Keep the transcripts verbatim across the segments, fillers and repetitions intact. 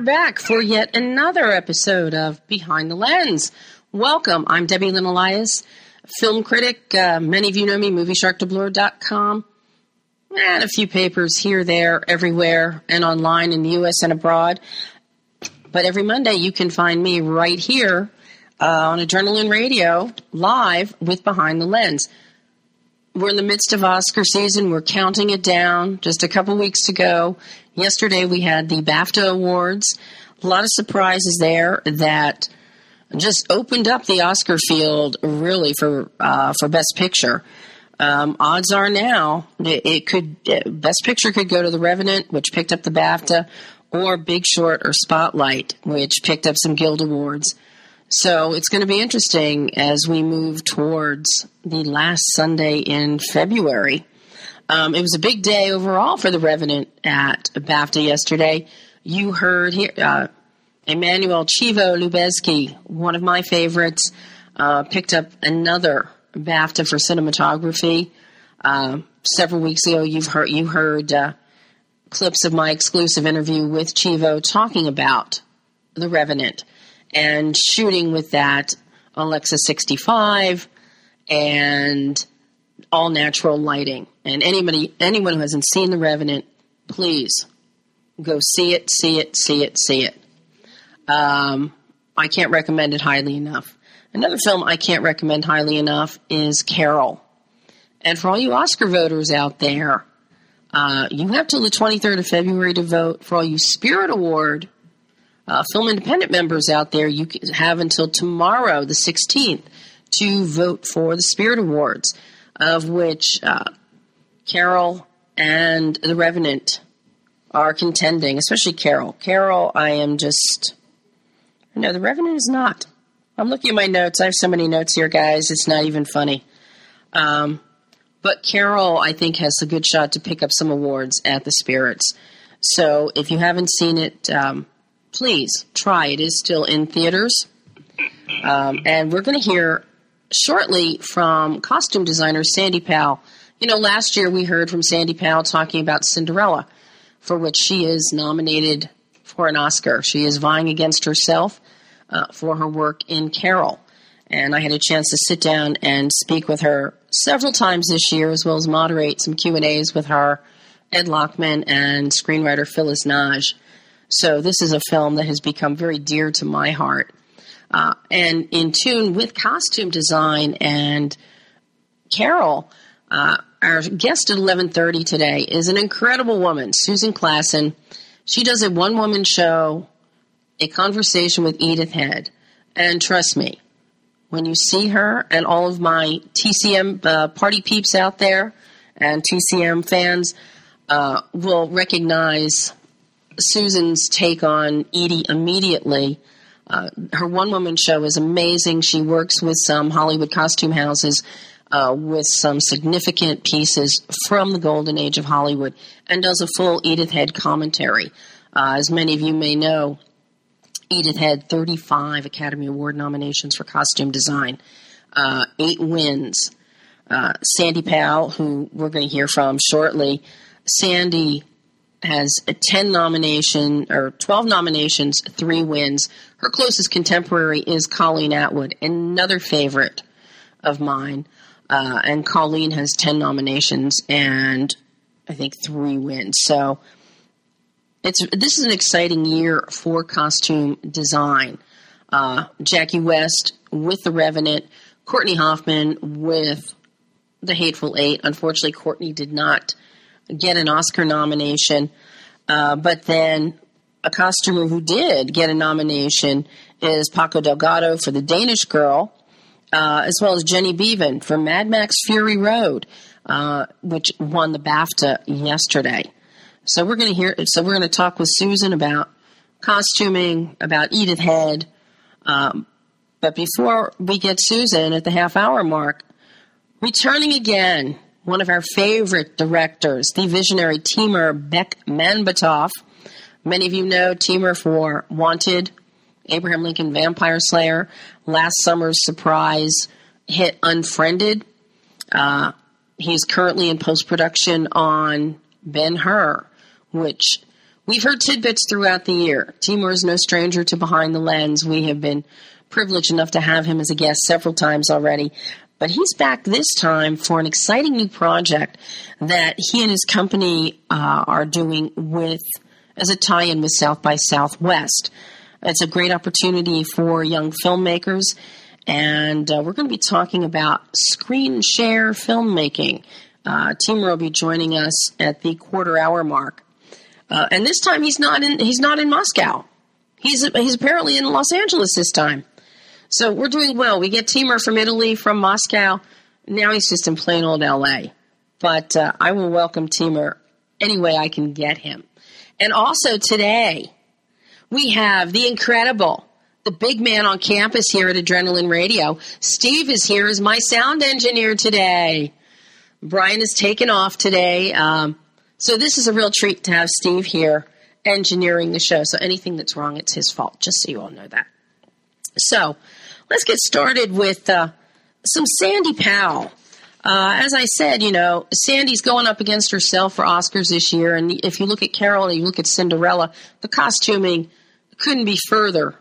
are back for yet another episode of Behind the Lens. Welcome. I'm Debbie Lynn Elias, film critic. Uh, many of you know me, movie shark doubleur dot com. And a few papers here, there, everywhere, and online in the U S and abroad. But every Monday you can find me right here uh, on Adrenaline Radio, live with Behind the Lens. We're in the midst of Oscar season. We're counting it down. Just a couple weeks to go. Yesterday we had the BAFTA Awards. A lot of surprises there that just opened up the Oscar field really for uh, for Best Picture. Um, odds are now it, it could it, Best Picture could go to The Revenant, which picked up the BAFTA, or Big Short or Spotlight, which picked up some Guild Awards. So it's going to be interesting as we move towards the last Sunday in February. Um, it was a big day overall for The Revenant at BAFTA yesterday. You heard here uh, Emmanuel Chivo Lubezki, one of my favorites, uh, picked up another BAFTA for cinematography. Uh, several weeks ago, you've heard, you heard uh, clips of my exclusive interview with Chivo talking about The Revenant and shooting with that Alexa sixty-five and all natural lighting. And anybody, anyone who hasn't seen The Revenant, please go see it, see it, see it, see it. Um, I can't recommend it highly enough. Another film I can't recommend highly enough is Carol. And for all you Oscar voters out there, uh, you have till the twenty-third of February to vote. For all you Spirit Award uh, Film Independent members out there, you have until tomorrow, the sixteenth, to vote for the Spirit Awards, of which uh, Carol and The Revenant are contending, especially Carol. Carol, I am just... No, The Revenant is not. I'm looking at my notes. I have so many notes here, guys. It's not even funny. Um, but Carol, I think, has a good shot to pick up some awards at the Spirits. So if you haven't seen it, um, please try. It is still in theaters. Um, and we're going to hear shortly from costume designer Sandy Powell. You know, last year we heard from Sandy Powell talking about Cinderella, for which she is nominated for an Oscar. She is vying against herself Uh, for her work in Carol. And I had a chance to sit down and speak with her several times this year, as well as moderate some Q and A's with her, Ed Lockman, and screenwriter Phyllis Nagy. So this is a film that has become very dear to my heart. Uh, and in tune with costume design and Carol, uh, our guest at eleven thirty today is an incredible woman, Susan Claassen. She does a one-woman show, A Conversation with Edith Head. And trust me, when you see her and all of my T C M uh, party peeps out there and T C M fans uh, will recognize Susan's take on Edie immediately. Uh, her one-woman show is amazing. She works with some Hollywood costume houses uh, with some significant pieces from the golden age of Hollywood and does a full Edith Head commentary. Uh, as many of you may know, Edith had thirty-five Academy Award nominations for costume design, uh, eight wins. Uh, Sandy Powell, who we're going to hear from shortly, Sandy has a ten nomination or twelve nominations, three wins. Her closest contemporary is Colleen Atwood, another favorite of mine. Uh, and Colleen has ten nominations and I think three wins. So It's this is an exciting year for costume design. Uh, Jackie West with The Revenant, Courtney Hoffman with The Hateful Eight. Unfortunately, Courtney did not get an Oscar nomination, uh, but then a costumer who did get a nomination is Paco Delgado for The Danish Girl, uh, as well as Jenny Beaven for Mad Max Fury Road, uh, which won the BAFTA yesterday. So we're going to hear. So we're going to talk with Susan about costuming, about Edith Head. Um, but before we get Susan at the half-hour mark, returning again, one of our favorite directors, the visionary Timur Bekmambetov. Many of you know Timur for Wanted, Abraham Lincoln Vampire Slayer, last summer's surprise hit Unfriended. Uh, he's currently in post-production on Ben-Hur, which We've heard tidbits throughout the year. Timur is no stranger to Behind the Lens. We have been privileged enough to have him as a guest several times already. But he's back this time for an exciting new project that he and his company uh, are doing with as a tie-in with South by Southwest. It's a great opportunity for young filmmakers, and uh, we're going to be talking about screen share filmmaking. Uh, Timur will be joining us at the quarter hour mark, uh, and this time he's not in. He's not in Moscow. He's he's apparently in Los Angeles this time. So we're doing well. We get Timur from Italy, from Moscow. Now he's just in plain old L A. But uh, I will welcome Timur any way I can get him. And also today, we have the incredible, the big man on campus here at Adrenaline Radio. Steve is here as my sound engineer today. Brian is taking off today. Um, so this is a real treat to have Steve here engineering the show. So anything that's wrong, it's his fault, just so you all know that. So let's get started with uh, some Sandy Powell. Uh, as I said, you know, Sandy's going up against herself for Oscars this year. And if you look at Carol and you look at Cinderella, the costuming couldn't be further.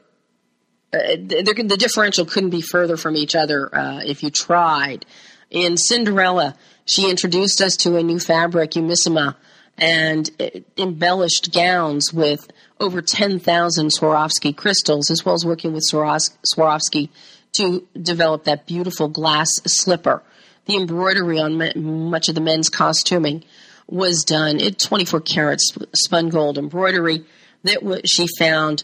Uh, the, the differential couldn't be further from each other uh, if you tried. In Cinderella, she introduced us to a new fabric, Umissima, and embellished gowns with over ten thousand Swarovski crystals, as well as working with Swarovski to develop that beautiful glass slipper. The embroidery on much of the men's costuming was done in twenty-four karat spun gold embroidery that she found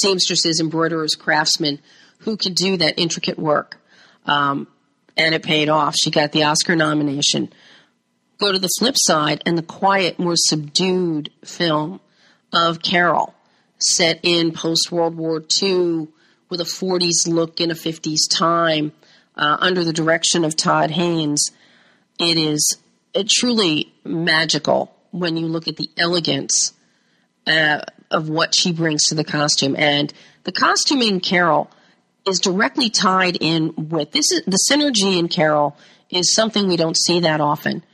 seamstresses, embroiderers, craftsmen who could do that intricate work. Um, and it paid off. She got the Oscar nomination. Go to the flip side, and the quiet, more subdued film of Carol, set in post-World War Two with a forties look in a fifties time uh, under the direction of Todd Haynes. It is it truly magical when you look at the elegance uh, of what she brings to the costume. And the costuming in Carol is directly tied in with this. Is, the synergy in Carol is something we don't see that often.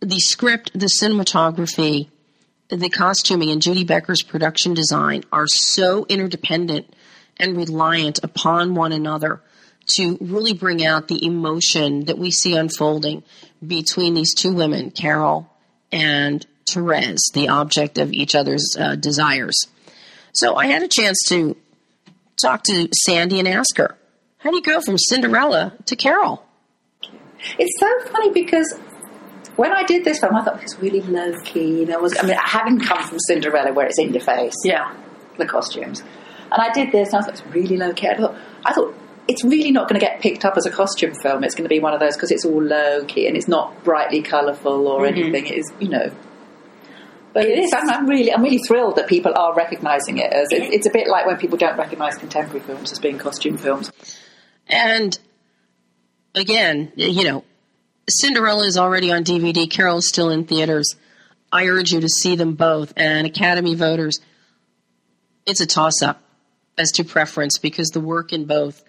The script, the cinematography, the costuming, and Judy Becker's production design are so interdependent and reliant upon one another to really bring out the emotion that we see unfolding between these two women, Carol and Therese, the object of each other's uh, desires. So I had a chance to talk to Sandy and ask her, how do you go from Cinderella to Carol? It's so funny because when I did this film, I thought it was really low-key. There was, I mean, I haven't come from Cinderella where it's in your face. Yeah. The costumes. And I did this, and I thought, it's really low-key. I thought, I thought it's really not going to get picked up as a costume film. It's going to be one of those because it's all low-key, and it's not brightly colourful or mm-hmm. anything. It is, you know. But it is. I'm, I'm really, I'm really thrilled that people are recognising it. as it, It's a bit like when people don't recognise contemporary films as being costume films. And, again, you know, Cinderella is already on D V D. Carol is still in theaters. I urge you to see them both. And Academy voters, it's a toss-up as to preference because the work in both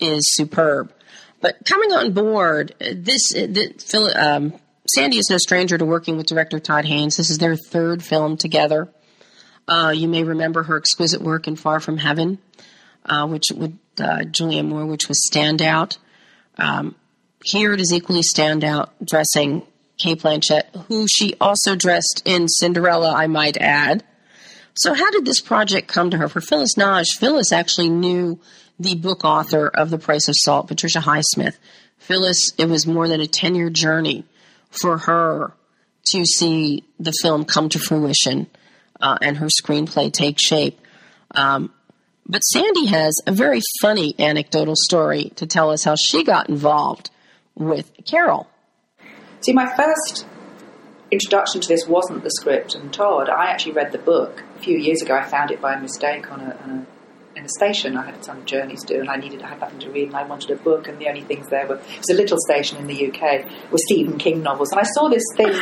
is superb. But coming on board, this, this um, Sandy is no stranger to working with director Todd Haynes. This is their third film together. Uh, you may remember her exquisite work in Far From Heaven, uh, which with uh, Julianne Moore, which was standout. Um, Here it is equally standout dressing Kate Blanchett, who she also dressed in Cinderella, I might add. So how did this project come to her? For Phyllis Nagy, Phyllis actually knew the book author of The Price of Salt, Patricia Highsmith. Phyllis, it was more than a ten-year journey for her to see the film come to fruition uh, and her screenplay take shape. Um, but Sandy has a very funny anecdotal story to tell us how she got involved with Carol. See, my first introduction to this wasn't the script and Todd. I actually read the book a few years ago. I found it by mistake on a, on a in a station. I had some journeys to do, and I needed I had nothing to read, and I wanted a book. And the only things there were it was a little station in the U K with Stephen King novels, and I saw this thing,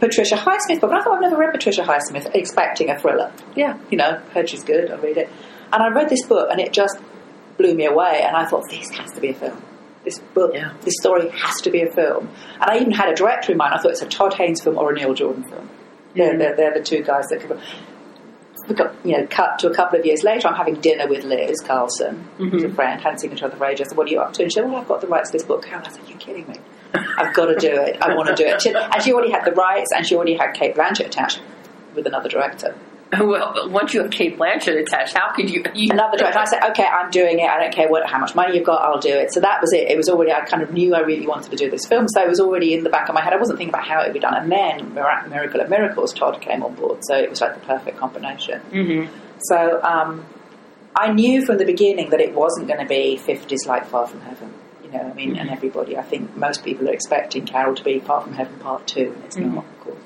Patricia Highsmith book. And I thought I've never read Patricia Highsmith, expecting a thriller. Yeah, you know, heard she's good. I'll read it, and I read this book, and it just blew me away. And I thought this has to be a film. This book, yeah. This story has to be a film. And I even had a director in mind. I thought it's a Todd Haynes film or a Neil Jordan film. Mm-hmm. They're, they're, they're the two guys that could... we got, you know, cut to a couple of years later, I'm having dinner with Liz Carlson, mm-hmm. who's a friend, hadn't seen each other for ages. I said, what are you up to? And she said, well, I've got the rights to this book, Carol. I said, are you kidding me? I've got to do it. I want to do it. She, and she already had the rights, and she already had Kate Blanchett attached with another director. Well, once you have Kate Blanchett attached, how could you... you another director. I said, okay, I'm doing it. I don't care what, how much money you've got, I'll do it. So that was it. It was already... I kind of knew I really wanted to do this film, so it was already in the back of my head. I wasn't thinking about how it would be done. And then, miracle of miracles, Todd came on board, so it was like the perfect combination. Mm-hmm. So um, I knew from the beginning that it wasn't going to be fifties like Far From Heaven. You know, I mean, mm-hmm. and everybody, I think most people are expecting Carol to be Far From Heaven Part two, and it's mm-hmm. not, of course.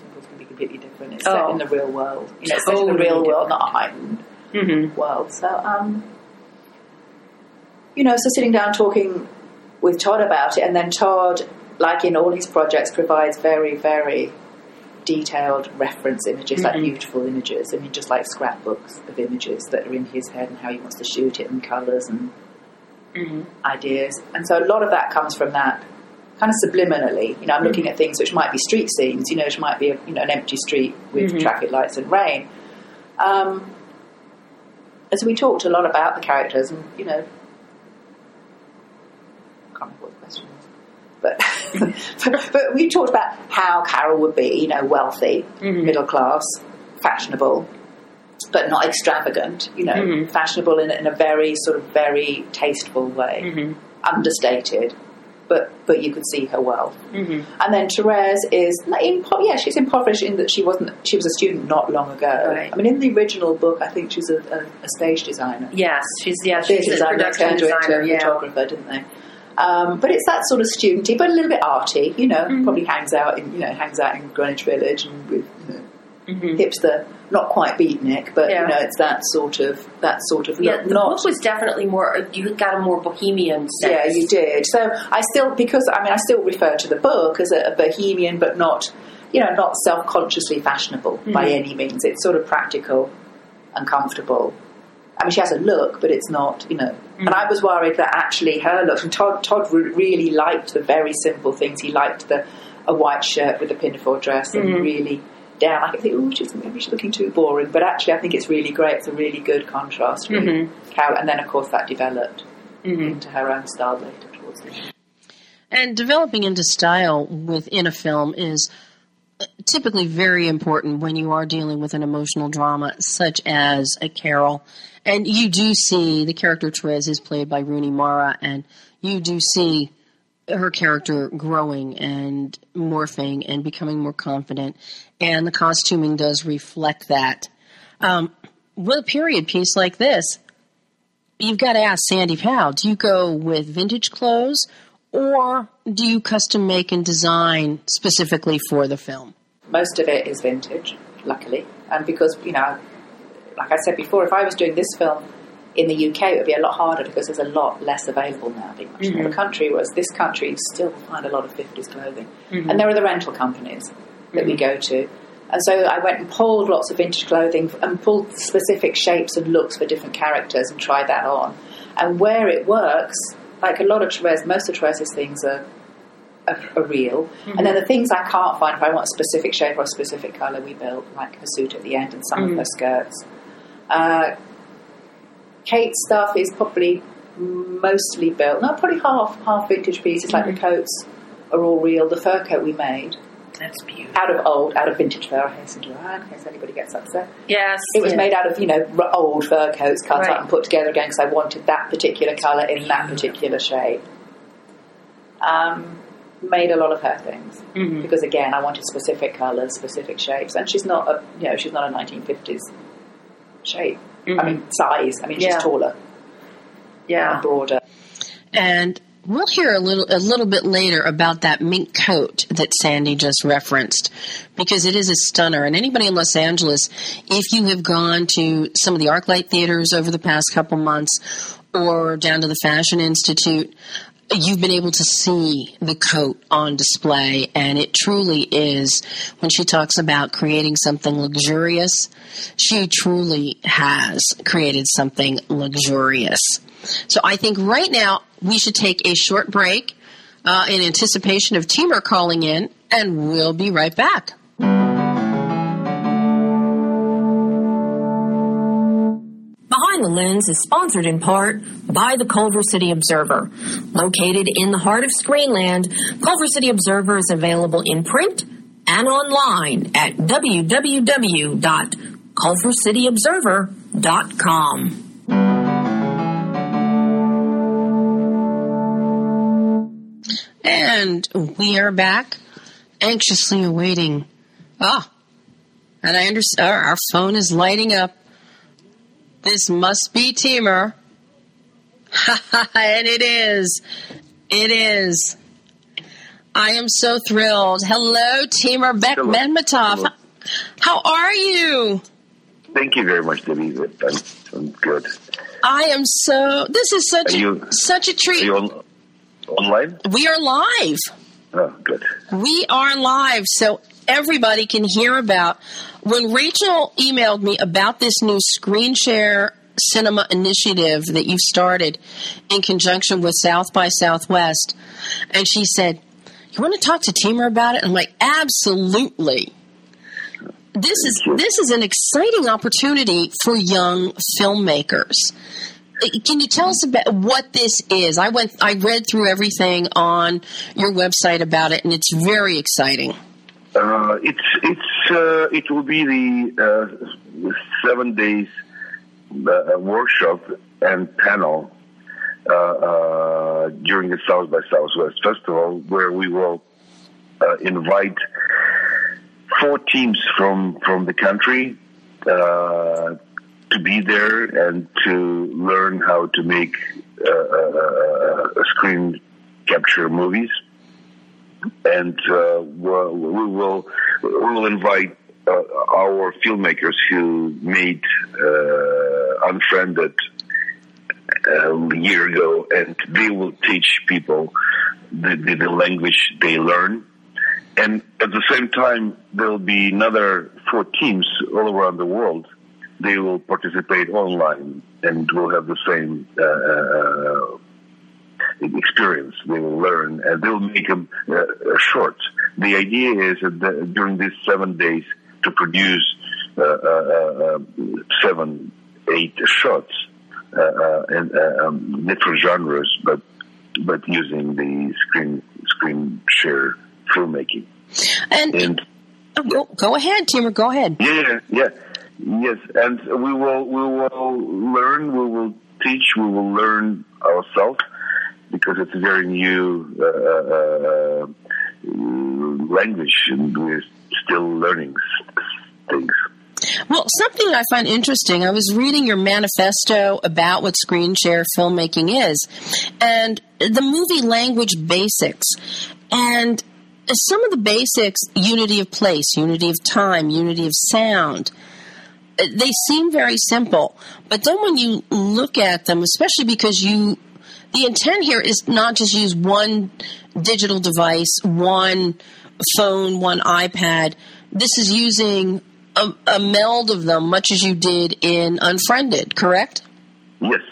Different. It's oh. set in the real world. You know, it's totally set in the real world, different. Not a heightened mm-hmm. world. So, um, you know, so sitting down talking with Todd about it, and then Todd, like in all his projects, provides very, very detailed reference images, mm-hmm. like beautiful images. I mean, just like scrapbooks of images that are in his head and how he wants to shoot it and colours and mm-hmm. ideas. And so a lot of that comes from that. Kind of subliminally, you know, I'm looking mm-hmm. at things which might be street scenes, you know, which might be a, you know, an empty street with mm-hmm. traffic lights and rain. Um, and so we talked a lot about the characters, and you know, I can't remember what the question was, but but, but we talked about how Carol would be, you know, wealthy, mm-hmm. middle class, fashionable, but not extravagant. You know, mm-hmm. fashionable in, in a very sort of very tasteful way, mm-hmm. understated. But but you could see her wealth. Mm-hmm. And then Therese is, impo- yeah, she's impoverished in that she wasn't. She was a student not long ago. Right. I mean, in the original book, I think she's a, a, a stage designer. Yes, she's yeah, she's a production designer, yeah. photographer, didn't they? Um, but it's that sort of studenty, but a little bit arty. You know, mm-hmm. probably hangs out in you know hangs out in Greenwich Village and with you know, mm-hmm. hipster, not quite beatnik, but yeah. you know, it's that sort of that sort of. Yeah, look. The not, book was definitely more. You got a more bohemian sense. Yeah, you did. So I still, because I mean, I still refer to the book as a, a bohemian, but not, you know, not self-consciously fashionable mm-hmm. by any means. It's sort of practical and comfortable. I mean, she has a look, but it's not, you know. Mm-hmm. And I was worried that actually her look. And Todd, Todd really liked the very simple things. He liked the a white shirt with a pinafore dress and mm-hmm. really. Down, I could think, oh, she's maybe she's looking too boring, but actually, I think it's really great. It's a really good contrast with mm-hmm. Carol, and then of course that developed mm-hmm. into her own style later towards the end. And developing into style within a film is typically very important when you are dealing with an emotional drama such as a Carol, and you do see the character Therese is played by Rooney Mara, and you do see her character growing and morphing and becoming more confident, and the costuming does reflect that. Um, with a period piece like this, you've got to ask Sandy Powell, do you go with vintage clothes or do you custom make and design specifically for the film? Most of it is vintage, luckily. And because, you know, like I said before, if I was doing this film in the U K, it would be a lot harder because there's a lot less available now, being much mm-hmm. more country, whereas this country, you still find a lot of fifties clothing. Mm-hmm. And there are the rental companies that mm-hmm. we go to. And so I went and pulled lots of vintage clothing and pulled specific shapes and looks for different characters and tried that on. And where it works, like a lot of Therese, most of Therese's things are, are, are real. Mm-hmm. And then the things I can't find, if I want a specific shape or a specific colour, we built, like her suit at the end and some mm-hmm. of her skirts. Uh, Kate's stuff is probably mostly built. No, probably half half vintage pieces. Mm-hmm. Like the coats are all real. The fur coat we made. That's beautiful. Out of old, out of vintage fur. I hasten to add, in case anybody gets upset. Yes. It was yeah. made out of, you know, old fur coats, cut right. up and put together again because I wanted that particular colour in that particular shape. Um, made a lot of her things mm-hmm. because again, I wanted specific colours, specific shapes, and she's not a, you know, she's not a nineteen fifties shape. Mm-hmm. I mean, size. I mean, yeah. she's taller. Yeah. And broader. And we'll hear a little a little bit later about that mink coat that Sandy just referenced, because it is a stunner. And anybody in Los Angeles, if you have gone to some of the ArcLight theaters over the past couple months or down to the Fashion Institute, you've been able to see the coat on display, and it truly is, when she talks about creating something luxurious, she truly has created something luxurious. So I think right now we should take a short break uh, in anticipation of Timur calling in, and we'll be right back. Behind the Lens is sponsored in part by the Culver City Observer. Located in the heart of Screenland, Culver City Observer is available in print and online at w w w dot culver city observer dot com. And we are back, anxiously awaiting. Ah, oh, and I understand our phone is lighting up. This must be Timur. And it is. It is. I am so thrilled. Hello, Timur Bekmambetov. How are you? Thank you very much, Debbie. I'm, I'm good. I am so. This is such, a, you, such a treat. Are you on, online? We are live. Oh, good. We are live, so everybody can hear about. When Rachel emailed me about this new Screen Share Cinema initiative that you've started in conjunction with South by Southwest, and she said, "You want to talk to Timur about it?" I'm like, "Absolutely." This is this is an exciting opportunity for young filmmakers. Can you tell us about what this is? I went, I read through everything on your website about it, and it's very exciting. Uh, it's it's uh, it will be the uh, seven days uh, workshop and panel uh, uh, during the South by Southwest Festival, where we will uh, invite four teams from from the country Uh, to be there and to learn how to make uh, uh, screen capture movies. And uh, we'll, we will we will invite uh, our filmmakers who made uh, Unfriended a year ago, and they will teach people the, the, the language they learn. And at the same time, there will be another four teams all around the world. They will participate online and will have the same uh, experience. They will learn and they will make them uh, short. The idea is that during these seven days to produce uh, uh, seven, eight shots uh, in uh, um, different genres, but but using the screen screen share filmmaking. And, and oh, go, go ahead, Timur. Go ahead. Yeah, yeah. Yes, and we will we will learn, we will teach, we will learn ourselves, because it's a very new uh, uh, language, and we're still learning things. Well, something I find interesting, I was reading your manifesto about what screen share filmmaking is, and the movie language basics, and some of the basics, unity of place, unity of time, unity of sound. They seem very simple, but then when you look at them, especially because you, the intent here is not just use one digital device, one phone, one iPad. This is using a, a meld of them, much as you did in Unfriended, correct? Yes,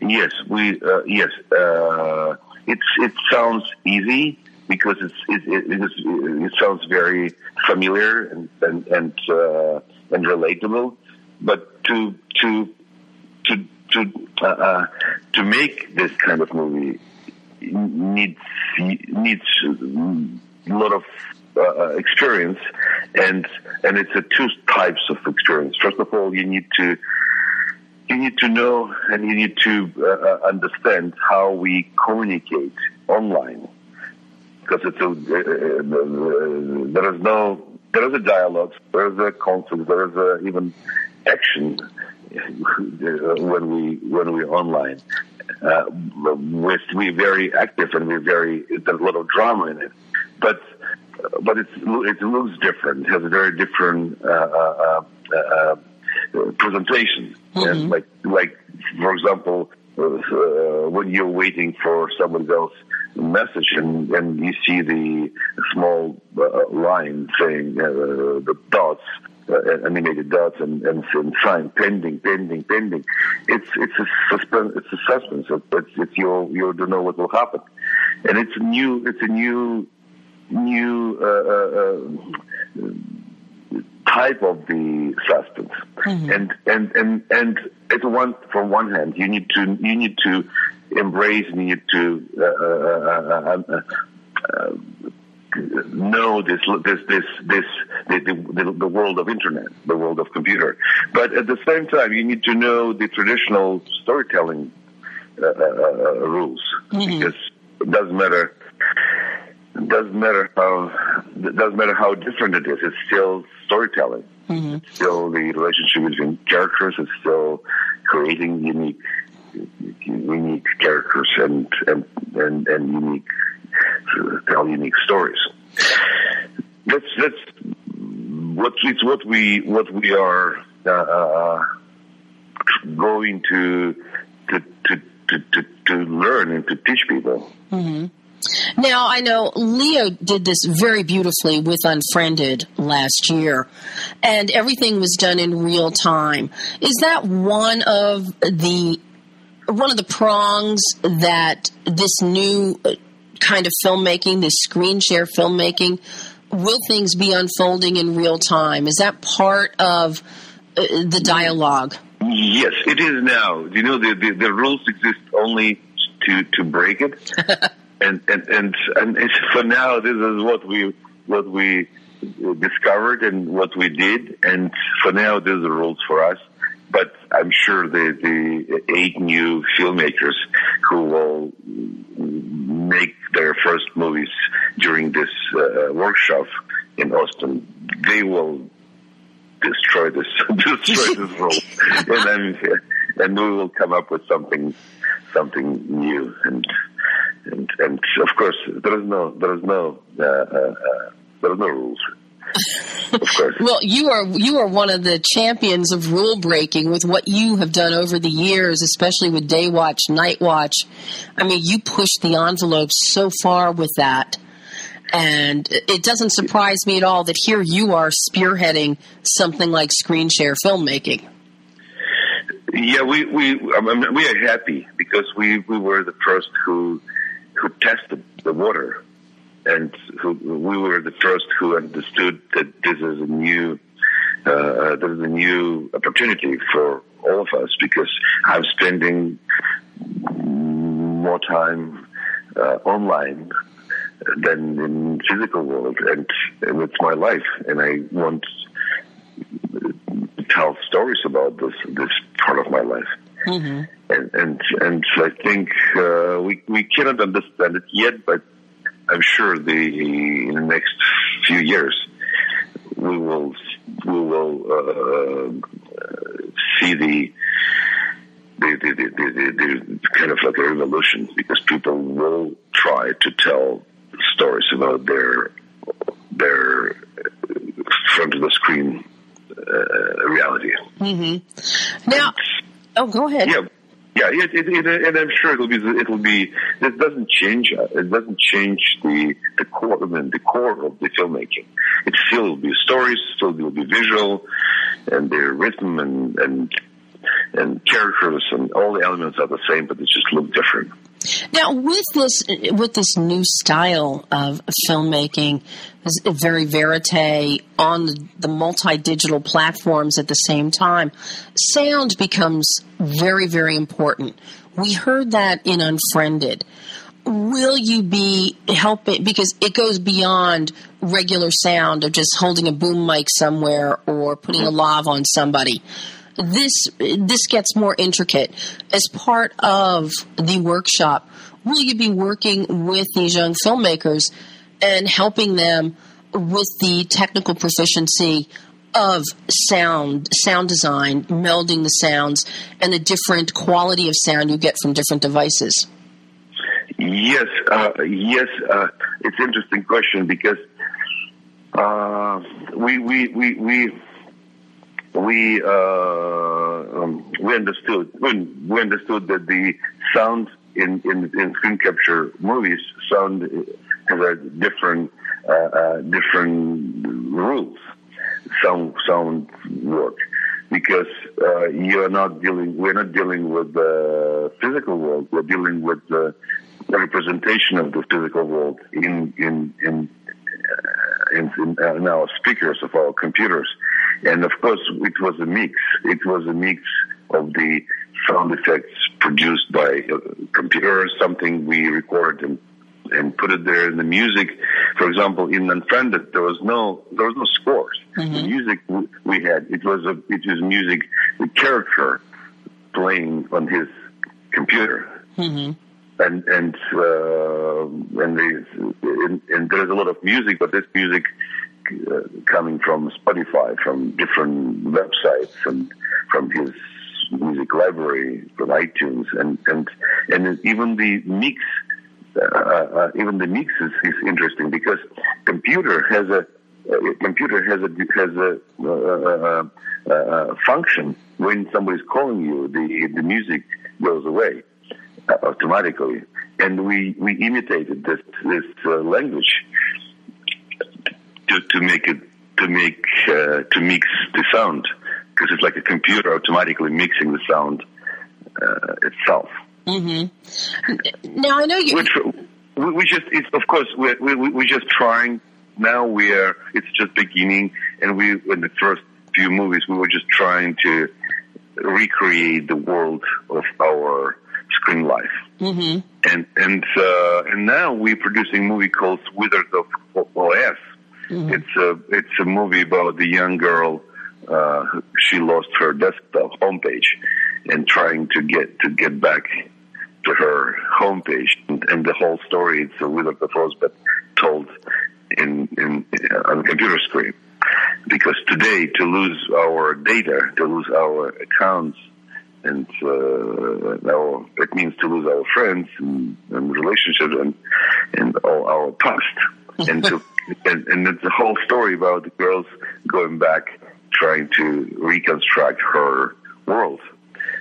yes, we uh, yes. Uh, it's it sounds easy because it's it it, it, is, it sounds very familiar and and. and uh, and relatable, but to to to to uh, uh, to make this kind of movie needs needs a lot of uh, experience, and and it's a two types of experience. First of all, you need to you need to know and you need to uh, understand how we communicate online, because it's a, uh, there is no. There is a dialogue, there is a conflict, there is a, even action when we when we're online. Uh, we're very active and we're very there's a lot of drama in it, but but it's it looks different. It has a very different uh, uh, uh, presentation. Mm-hmm. And like like for example, uh, when you're waiting for someone else. Message and, and you see the small uh, line saying uh, the dots, uh, animated dots, and and, and sign pending, pending, pending. It's it's a suspense. It's a suspense. It's it's you you don't know what will happen, and it's a new it's a new new uh, uh, type of the substance. Mm-hmm. And, and, and, and it's one, from one hand, you need to, you need to embrace, you need to, uh, uh, uh, uh, uh know this, this, this, this, the, the, the world of internet, the world of computer. But at the same time, you need to know the traditional storytelling uh, uh, rules. Mm-hmm. Because it doesn't matter, it doesn't matter how, it doesn't matter how different it is. It's still storytelling. Mm-hmm. It's still the relationship between characters. It's still creating unique, unique characters and, and, and, and unique, to tell unique stories. That's that's what it's what we what we are uh, going to to, to to to learn and to teach people. Mm-hmm. Now, I know Leo did this very beautifully with Unfriended last year, and everything was done in real time. Is that one of the one of the prongs that this new kind of filmmaking, this screen share filmmaking, will things be unfolding in real time? Is that part of uh, the dialogue? Yes, it is now. You know, the, the, the rules exist only to, to break it, and and and, and it's, for now, this is what we what we discovered and what we did, and for now, these are the rules for us. But I'm sure the, the eight new filmmakers who will make their first movies during this uh, workshop in Austin, they will destroy this destroy this role, and then and we will come up with something something new. And and, and of course, there is no there is no uh, uh, there are no rules. Of course. Well, you are you are one of the champions of rule breaking with what you have done over the years, especially with Day Watch, Night Watch. I mean, you pushed the envelope so far with that, and it doesn't surprise me at all that here you are spearheading something like screen share filmmaking. Yeah, we we I mean, we are happy because we, we were the first who who tested the water. And who, we were the first who understood that this is a new, uh, this is a new opportunity for all of us, because I'm spending more time uh, online than in the physical world, and, and it's my life, and I want to tell stories about this this part of my life. Mm-hmm. And, and and I think uh, we we cannot understand it yet, but I'm sure the, in the next few years we will we will uh, see the the, the, the, the the kind of like a revolution, because people will try to tell stories about their their front of the screen uh, reality. Mm-hmm. Now, and, oh, go ahead. Yeah. Yeah, it, it, it, and I'm sure it'll be. It'll be. It doesn't change. It doesn't change the the core. I mean, the core of the filmmaking. It still will be stories. Still will be visual, and they're written, and and and characters, and all the elements are the same, but they just look different. Now, with this with this new style of filmmaking, very verite on the multi-digital platforms at the same time, sound becomes very, very important. We heard that in Unfriended. Will you be helping, because it goes beyond regular sound of just holding a boom mic somewhere or putting a lav on somebody. This this gets more intricate. As part of the workshop, will you be working with these young filmmakers and helping them with the technical proficiency of sound, sound design, melding the sounds, and the different quality of sound you get from different devices? Yes, uh, yes. Uh, it's an interesting question, because uh, we we we. we We uh, um, we understood when we understood that the sound in, in, in screen capture movies sound has a different uh, uh, different rules sound sound work, because uh, you are not dealing we're not dealing with the physical world, we're dealing with the representation of the physical world in in in in, in, in our speakers of our computers. And of course, it was a mix. It was a mix of the sound effects produced by a computer, something we recorded and, and put it there in the music. For example, in Unfriended, there was no, there was no scores. Mm-hmm. The music we had, it was a, it was music, the character playing on his computer. Mm-hmm. And, and, uh, and, and, and there's a lot of music, but this music, uh, coming from Spotify, from different websites and from his music library, from iTunes, and, and, and even the mix, uh, uh, even the mix is, is interesting because computer has a, uh, computer has a, has a, uh, uh, uh, function. When somebody's calling you, the, the music goes away automatically, and we, we imitated this this uh, language to to make it to make uh, to mix the sound, because it's like a computer automatically mixing the sound uh, itself. Mm-hmm. Now I know you. Which, we, we just it's of course we we we're just trying now. We are it's just beginning, and we in the first few movies we were just trying to recreate the world of our screen life. Mm-hmm. And, and, uh, and now we're producing a movie called Wizard of O S. Mm-hmm. It's a, it's a movie about the young girl, uh, she lost her desktop homepage and trying to get, to get back to her homepage. And, and the whole story, it's a Wizard of Oz, but told in, in, uh, on a computer screen. Because today, to lose our data, to lose our accounts, and uh, our, it means to lose our friends and, and relationships and, and all our past. And, to, and and it's the whole story about the girls going back, trying to reconstruct her world,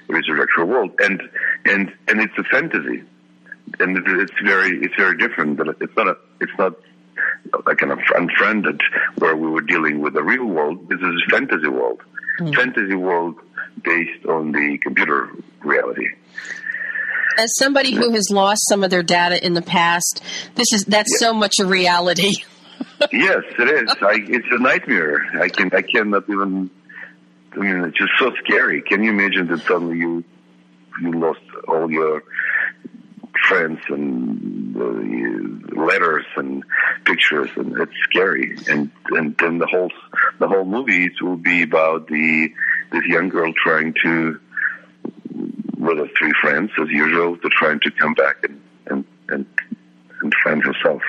resurrect her world. And and and it's a fantasy, and it's very it's very different. But it's not a, it's not like kind of Unfriended where we were dealing with the real world. This is a fantasy world, mm. fantasy world. Based on the computer reality. As somebody who has lost some of their data in the past, this is that's yes. so much a reality. Yes, it is. I, it's a nightmare. I can I cannot even. I mean, it's just so scary. Can you imagine that suddenly you you lost all your friends and uh, letters and pictures, and it's scary. And and then the whole the whole movie will be about the. This young girl trying to, with her three friends as usual, to trying to come back and, and, and, and find herself.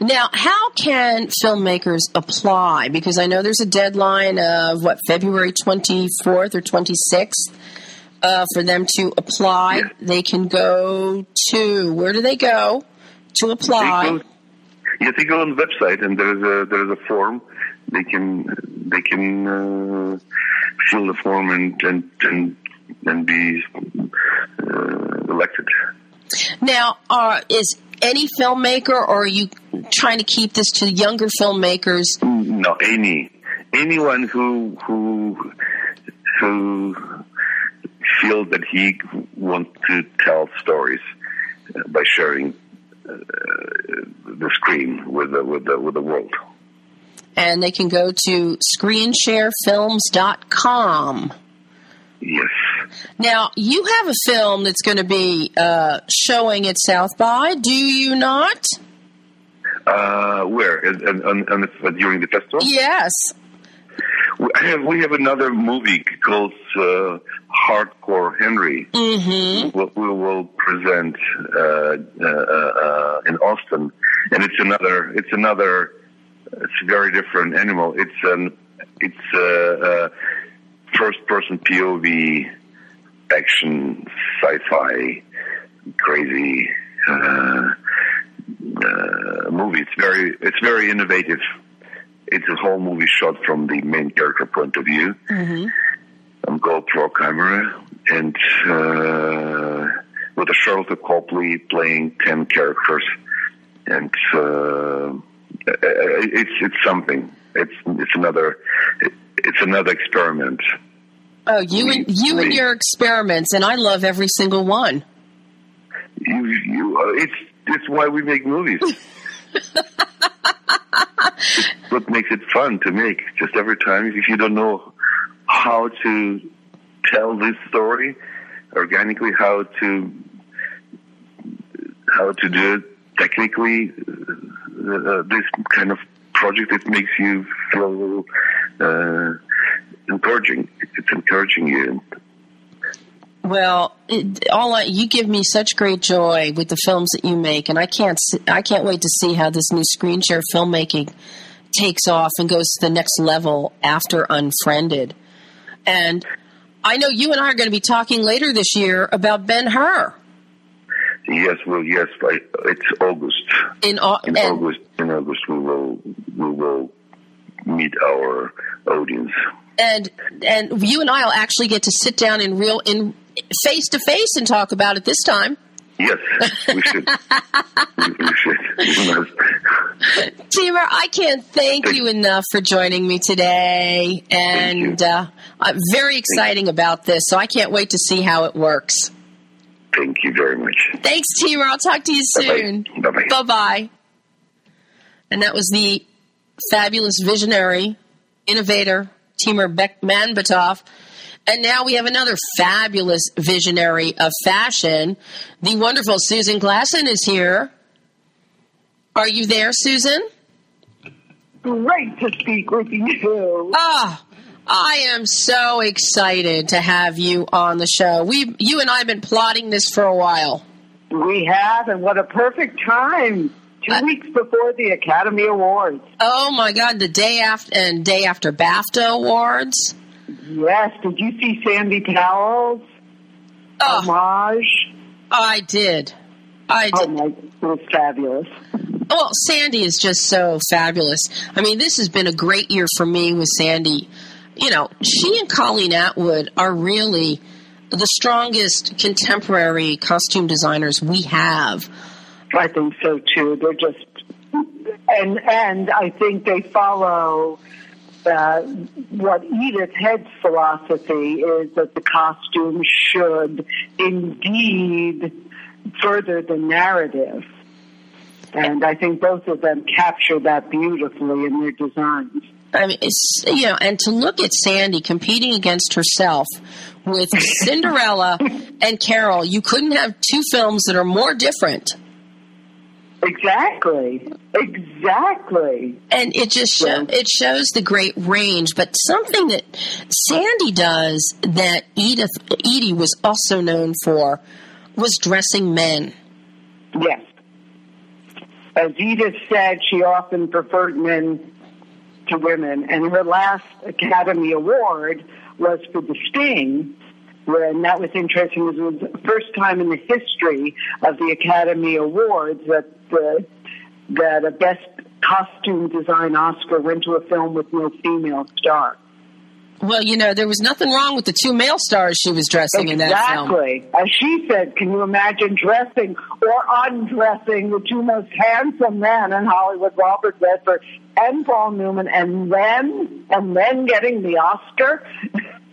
Now, how can filmmakers apply? Because I know there's a deadline of, what, February twenty-fourth or twenty-sixth uh, for them to apply. Yes. They can go to, where do they go to apply? They go, yeah, they go on the website, and there's a, there's a form. They can, they can uh, fill the form and and and, and be uh, elected. Now, uh, is any filmmaker, or are you trying to keep this to younger filmmakers? No, any anyone who who who feels that he wants to tell stories by sharing uh, the screen with the, with the, with the world. And they can go to screen share films dot com. Yes. Now, you have a film that's going to be uh, showing at South by, do you not? Uh, where? And, and, and, and during the festival? Yes. I have, we have another movie called uh, Hardcore Henry. Mm-hmm. We, we will present uh, uh, uh, in Austin. And it's another... It's another It's a very different animal. It's an it's a, a first-person P O V action sci-fi crazy uh, uh, movie. It's very it's very innovative. It's a whole movie shot from the main character point of view. Mm-hmm. On GoPro camera and uh, with a Charlotte Copley playing ten characters and. Uh, Uh, it's it's something. It's it's another it's another experiment. Oh, you we, and you we, and your experiments, and I love every single one. You, you, uh, it's it's why we make movies. What makes it fun to make, just every time, if you don't know how to tell this story organically, how to how to do it technically, uh, this kind of project, it makes you feel uh, encouraging. It's encouraging you. Well, it, all I, you give me such great joy with the films that you make, and I can't I can't wait to see how this new screen share filmmaking takes off and goes to the next level after Unfriended. And I know you and I are going to be talking later this year about Ben-Hur. Yes, well, yes, it's August. In, au- in August, in August, we will we will meet our audience. And and you and I will actually get to sit down in real in face to face and talk about it this time. Yes, we should. we should. Timur, I can't thank, thank you enough for joining me today, and uh, I'm very exciting about this. So I can't wait to see how it works. Thank you very much. Thanks, Timur. I'll talk to you soon. Bye bye. Bye. And that was the fabulous visionary, innovator, Timur Bekmambetov. And now we have another fabulous visionary of fashion. The wonderful Susan Claassen is here. Are you there, Susan? Great to speak with you. Ah, oh, I am so excited to have you on the show. We, you and I have been plotting this for a while. We have, and what a perfect time. Two uh, weeks before the Academy Awards. Oh, my God, the day after and day after BAFTA Awards. Yes. Did you see Sandy Powell's oh, homage? I did. I did. Oh, my, it was fabulous. Well, Sandy is just so fabulous. I mean, this has been a great year for me with Sandy. You know, she and Colleen Atwood are really the strongest contemporary costume designers we have. I think so, too. They're just, and and I think they follow uh, what Edith Head's philosophy is, that the costume should indeed further the narrative. And I think both of them capture that beautifully in their designs. I mean, it's, you know, and to look at Sandy competing against herself with Cinderella and Carol, you couldn't have two films that are more different. Exactly. Exactly. And it just show, it shows the great range. But something that Sandy does that Edith Edie was also known for was dressing men. Yes. As Edith said, she often preferred men to women. And her last Academy Award was for The Sting. And that was interesting. It was the first time in the history of the Academy Awards that the, that a Best Costume Design Oscar went to a film with no female star. Well, you know, there was nothing wrong with the two male stars she was dressing exactly. in that film. Exactly. As she said, can you imagine dressing or undressing the two most handsome men in Hollywood, Robert Redford and Paul Newman, and then, and then getting the Oscar?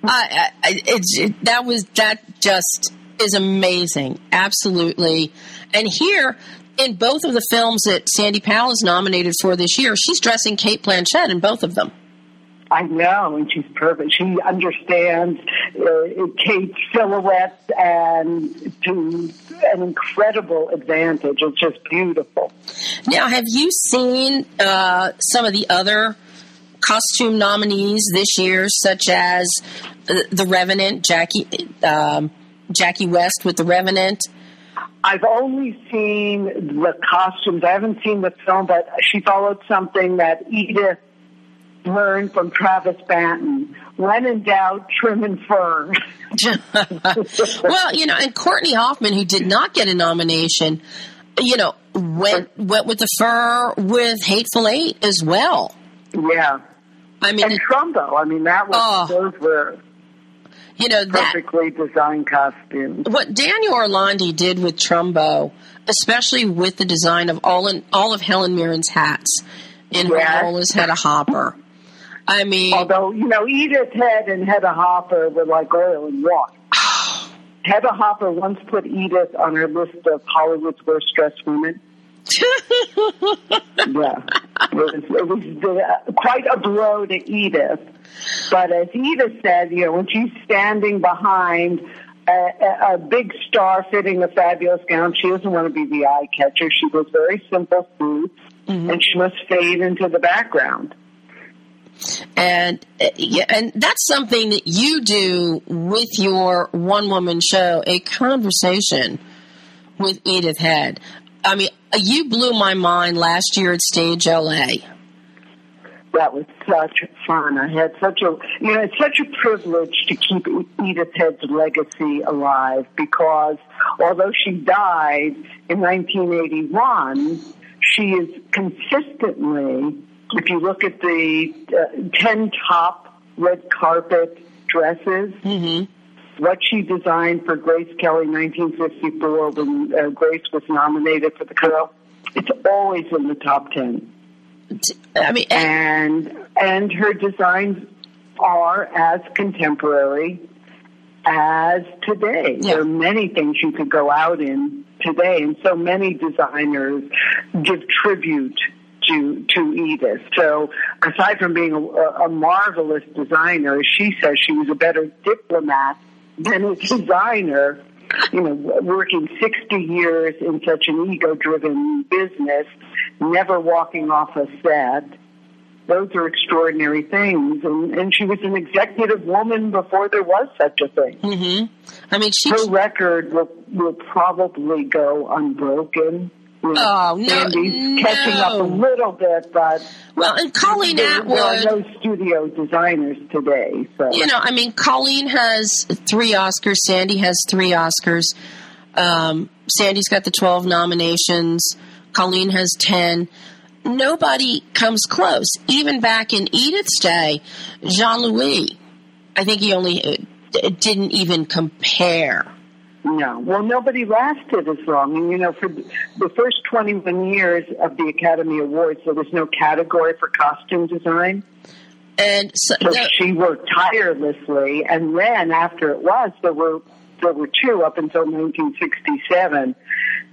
I, I, it, it, that was that just is amazing, absolutely. And here in both of the films that Sandy Powell is nominated for this year, she's dressing Kate Blanchett in both of them. I know, and she's perfect. She understands uh, Kate's silhouette and to an incredible advantage. It's just beautiful. Now, have you seen uh, some of the other costume nominees this year, such as The Revenant, Jackie um, Jackie West with The Revenant? I've only seen the costumes. I haven't seen the film, but she followed something that Edith learned from Travis Banton. When in doubt, trim and fur. Well, you know, and Courtney Hoffman, who did not get a nomination, you know, went, went with the fur with Hateful Eight as well. Yeah. I mean, and Trumbo. I mean, that was oh, those were, you know, that, perfectly designed costumes. What Daniel Orlandi did with Trumbo, especially with the design of all in, all of Helen Mirren's hats, in yes. her role as Hedda Hopper. I mean, although you know, Edith Head and Hedda Hopper were like oil and water. Hedda Hopper once put Edith on her list of Hollywood's worst dressed women. Well, it was, it was quite a blow to Edith. But as Edith said, you know, when she's standing behind a, a big star fitting a fabulous gown, she doesn't want to be the eye catcher. She wears very simple suits, mm-hmm. and she must fade into the background. And and that's something that you do with your one-woman show, A Conversation with Edith Head. I mean, you blew my mind last year at Stage L A. That was such fun. I had such a, you know, it's such a privilege to keep Edith Head's legacy alive, because although she died in nineteen eighty-one, she is consistently, if you look at the uh, ten top red carpet dresses, mm-hmm. what she designed for Grace Kelly nineteen fifty-four when uh, Grace was nominated for the Carol, it's always in the top ten. I mean, and and her designs are as contemporary as today. Yeah. There are many things you could go out in today, and so many designers give tribute to to Edith. So aside from being a, a marvelous designer, as she says, she was a better diplomat than a designer, you know, working sixty years in such an ego-driven business, never walking off a set. Those are extraordinary things. And, and she was an executive woman before there was such a thing. Mm-hmm. I mean, she... Her record will, will probably go unbroken. Oh, no, no. Catching up a little bit, but... Well, and Colleen Atwood... There are no studio designers today, so... You know, I mean, Colleen has three Oscars. Sandy has three Oscars. Um, Sandy's got the twelve nominations. Colleen has ten. Nobody comes close. Even back in Edith's day, Jean-Louis, I think he only... It didn't even compare... No. Well, nobody lasted as long. And, you know, for the first twenty-one years of the Academy Awards, there was no category for costume design. And so, so that, she worked tirelessly. And then after it was, there were there were two up until nineteen sixty-seven.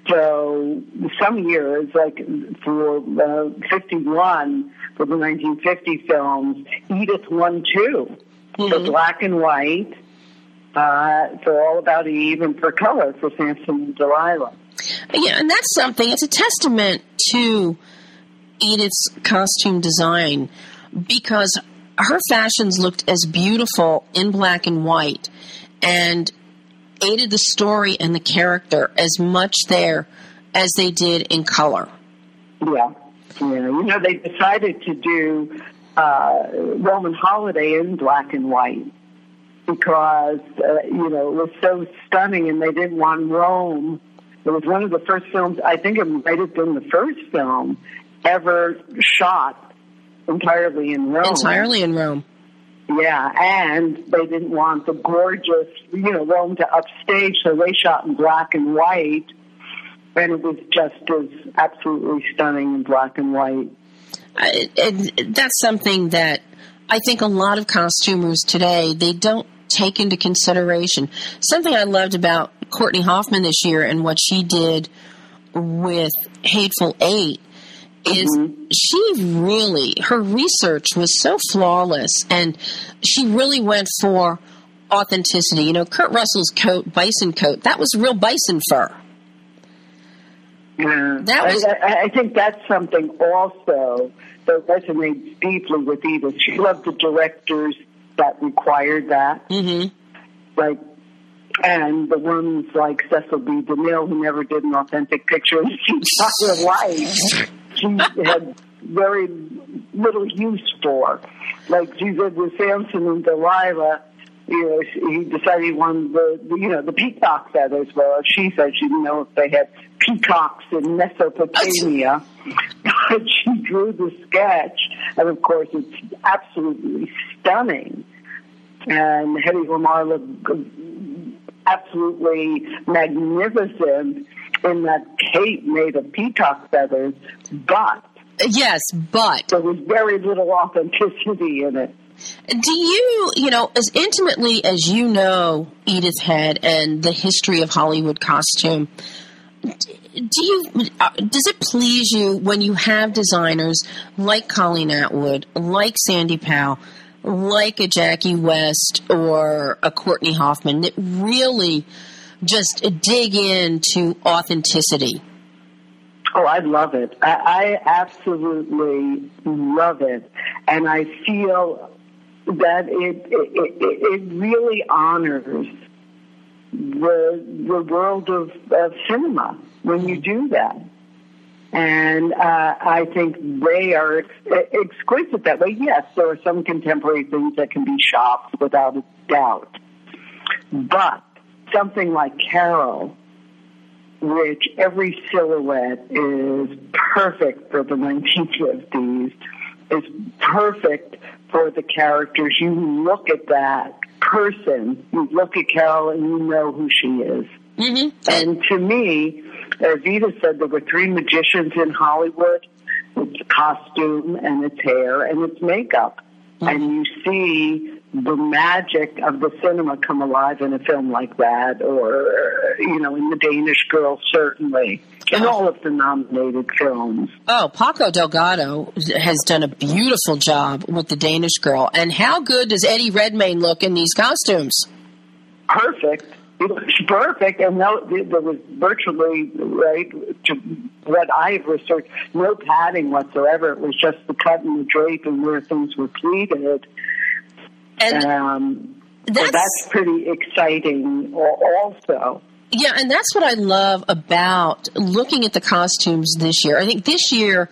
So some years, like for uh, fifty-one, for the nineteen fifty films, Edith won two. Mm-hmm. For black and white. Uh, for All About Eve, and for color for Samson and Delilah. Yeah, and that's something. It's a testament to Edith's costume design, because her fashions looked as beautiful in black and white and aided the story and the character as much there as they did in color. Yeah. Yeah. You know, they decided to do uh, Roman Holiday in black and white, because, uh, you know, it was so stunning, and they didn't want Rome. It was one of the first films, I think it might have been the first film ever shot entirely in Rome. Entirely in Rome. Yeah, and they didn't want the gorgeous, you know, Rome to upstage, so they shot in black and white, and it was just as absolutely stunning in black and white. I, and that's something that I think a lot of costumers today, they don't take into consideration. Something I loved about Courtney Hoffman this year and what she did with Hateful Eight is mm-hmm. she really, her research was so flawless, and she really went for authenticity. You know, Kurt Russell's coat, bison coat, that was real bison fur. Yeah. That was- I, I think that's something also that resonates deeply with Edith. She loved the directors that required that. Mm-hmm. Like, and the ones like Cecil B. DeMille, who never did an authentic picture of her life, she had very little use for. Like she did with Samson and Delilah, you know, he decided he wanted the, you know, the peacock feathers. Well, she said she didn't know if they had peacocks in Mesopotamia. But she drew the sketch, and of course, it's absolutely stunning. And Hedy Lamarr looked absolutely magnificent in that cape made of peacock feathers. But yes, but there was very little authenticity in it. Do you, you know, as intimately as you know Edith Head and the history of Hollywood costume, do you, does it please you when you have designers like Colleen Atwood, like Sandy Powell, like a Jackie West or a Courtney Hoffman that really just dig into authenticity? Oh, I love it. I, I absolutely love it. And I feel that it, it, it, it really honors the the world of, of cinema when you do that. And uh, I think they are ex- exquisite that way. Yes, there are some contemporary things that can be shopped without a doubt. But something like Carol, which every silhouette is perfect for the nineteen fifties, is perfect for the characters. You look at that person, you look at Carol, and you know who she is. Mm-hmm. And to me, as Edith said, there were three magicians in Hollywood. It's costume, and it's hair, and it's makeup. Mm-hmm. And you see the magic of the cinema come alive in a film like that, or, you know, in The Danish Girl, certainly, in oh. all of the nominated films. Oh, Paco Delgado has done a beautiful job with The Danish Girl. And how good does Eddie Redmayne look in these costumes? Perfect. It was perfect, and no, there was virtually, right, to what I've researched, no padding whatsoever. It was just the cut and the drape and where things were pleated. And um, that's, so that's pretty exciting also. Yeah, and that's what I love about looking at the costumes this year. I think this year,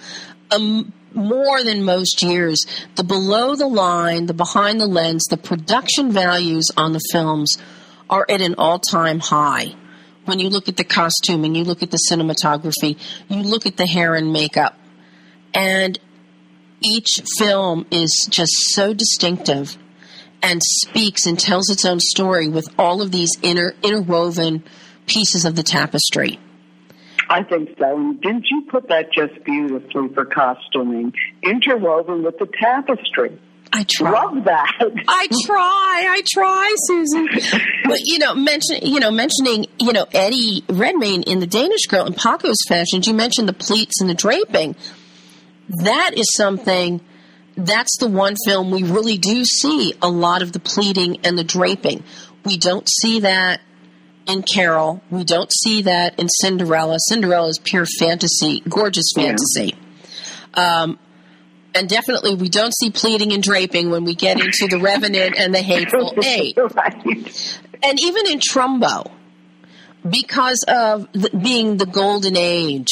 um, more than most years, the below the line, the behind the lens, the production values on the films are at an all-time high. When you look at the costume and you look at the cinematography, you look at the hair and makeup, and each film is just so distinctive and speaks and tells its own story with all of these inter- interwoven pieces of the tapestry. I think so. Didn't you put that just beautifully for costuming? Interwoven with the tapestry. I try. Love that. I try. I try, Susan. But you know, mention you know mentioning you know Eddie Redmayne in The Danish Girl and Paco's fashions. You mentioned the pleats and the draping. That is something. That's the one film we really do see a lot of the pleating and the draping. We don't see that in Carol. We don't see that in Cinderella. Cinderella is pure fantasy, gorgeous fantasy. Yeah. Um. And definitely we don't see pleating and draping when we get into The Revenant and The Hateful Eight. Right. And even in Trumbo, because of the, being the golden age,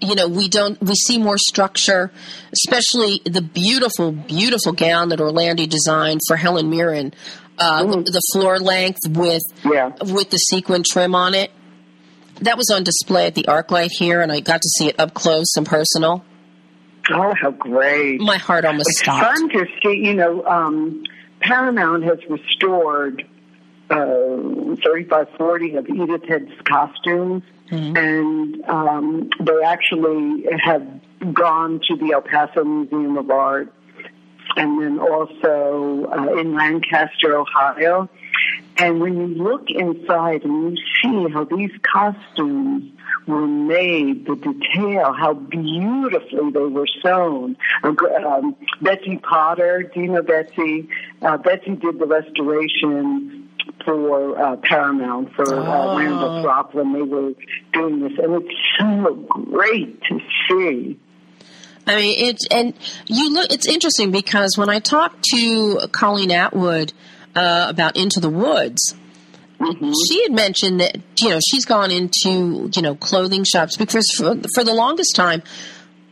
you know, we don't we see more structure, especially the beautiful, beautiful gown that Orlandi designed for Helen Mirren, uh, mm. the, the floor length with yeah. with the sequin trim on it. That was on display at the ArcLight here, and I got to see it up close and personal. Oh, how great. My heart almost it's stopped. It's fun to see, you know, um, Paramount has restored uh, thirty-five forty of Edith Head's costumes, mm-hmm. and um, they actually have gone to the El Paso Museum of Art, and then also uh, in Lancaster, Ohio. And when you look inside and you see how these costumes were made, the detail, how beautifully they were sewn. Um, Betsy Potter, do you know Betsy? Uh, Betsy did the restoration for uh, Paramount, for uh, Randall Throp when they were doing this. And it's so great to see. I mean, it's, and you look, it's interesting because when I talked to Colleen Atwood uh, about Into the Woods, mm-hmm. she had mentioned that, you know, she's gone into, you know, clothing shops because for, for the longest time,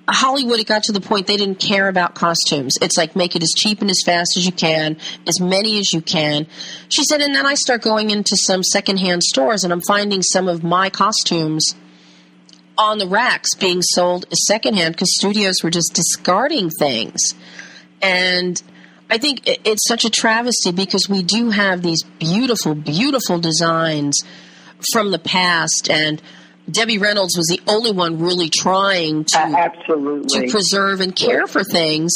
Hollywood, it got to the point they didn't care about costumes. It's like make it as cheap and as fast as you can, as many as you can. She said, and then I start going into some secondhand stores and I'm finding some of my costumes on the racks being sold as secondhand because studios were just discarding things. And I think it's such a travesty because we do have these beautiful, beautiful designs from the past, and Debbie Reynolds was the only one really trying to uh, absolutely to preserve and care for things.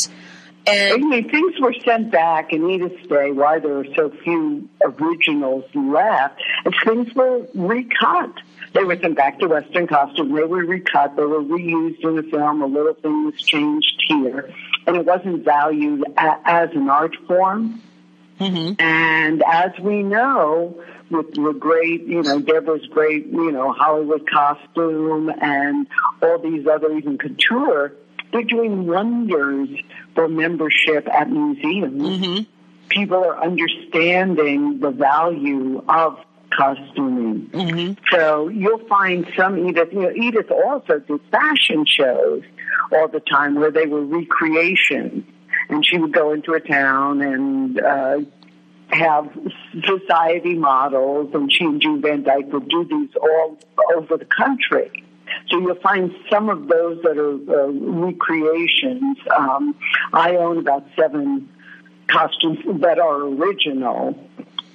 And I mean, things were sent back in Edith's day. Why there were so few originals left, and things were recut. They were sent back to Western costume. They were recut. They were reused in the film. A little thing was changed here. And it wasn't valued a- as an art form. Mm-hmm. And as we know, with the great, you know, Deborah's great, you know, Hollywood costume and all these other, even couture, they're doing wonders for membership at museums. Mm-hmm. People are understanding the value of costuming. Mm-hmm. So you'll find some Edith, you know, Edith also did fashion shows all the time where they were recreations. And she would go into a town and uh, have society models, and she and June Van Dyke would do these all over the country. So you'll find some of those that are uh, recreations. Um, I own about seven costumes that are original.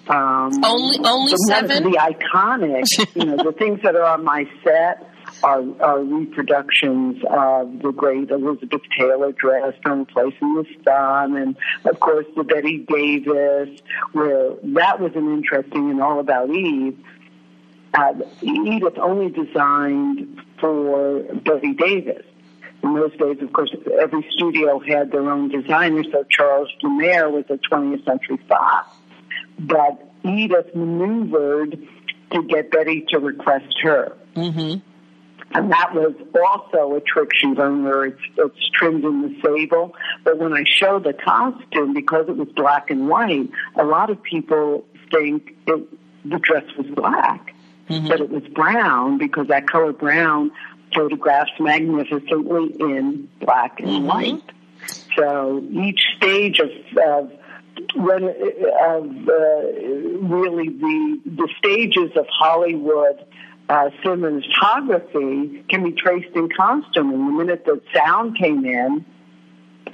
Um, only only seven? The iconic, you know, the things that are on my set. Are, are reproductions of the great Elizabeth Taylor dress from Place in the Sun, and of course the Bette Davis, where that was an interesting and all about Eve. Uh, Edith only designed for Bette Davis. In those days, of course, every studio had their own designer, so Charles Lemaire was a twentieth century fox. But Edith maneuvered to get Bette to request her. Mm-hmm. And that was also a trick she's on where it's, it's trimmed in the sable. But when I show the costume, because it was black and white, a lot of people think it, the dress was black. Mm-hmm. But it was brown because that color brown photographs magnificently in black and mm-hmm. white. So each stage of... of When, of uh, really the the stages of Hollywood uh, cinematography can be traced in costume. And the minute that sound came in,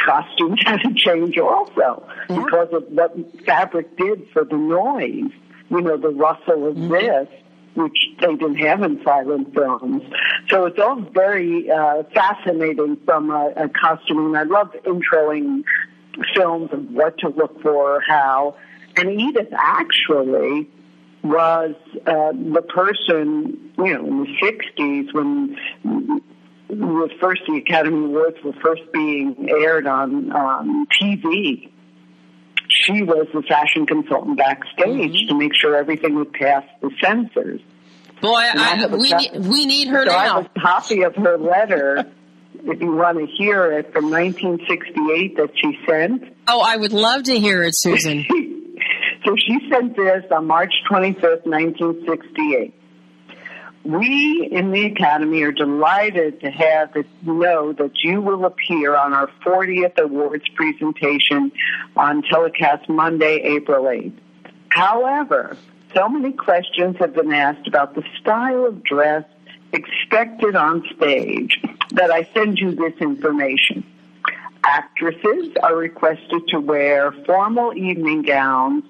costumes had to change also yeah. because of what fabric did for the noise. You know, the rustle of mm-hmm. this, which they didn't have in silent films. So it's all very uh, fascinating from a, a costume. And I love introing films and what to look for, how. And Edith actually was uh, the person, you know, in the sixties when the first the Academy Awards were first being aired on um, T V. She was the fashion consultant backstage mm-hmm. to make sure everything would pass the censors. Boy, I, I we copy, need, we need her so now. I have a copy of her letter. If you want to hear it, from nineteen sixty-eight that she sent. Oh, I would love to hear it, Susan. So she sent this on March twenty-fifth, nineteen sixty-eight. We in the Academy are delighted to have it know that you will appear on our fortieth awards presentation on telecast Monday, April eighth. However, so many questions have been asked about the style of dress expected on stage that I send you this information. Actresses are requested to wear formal evening gowns,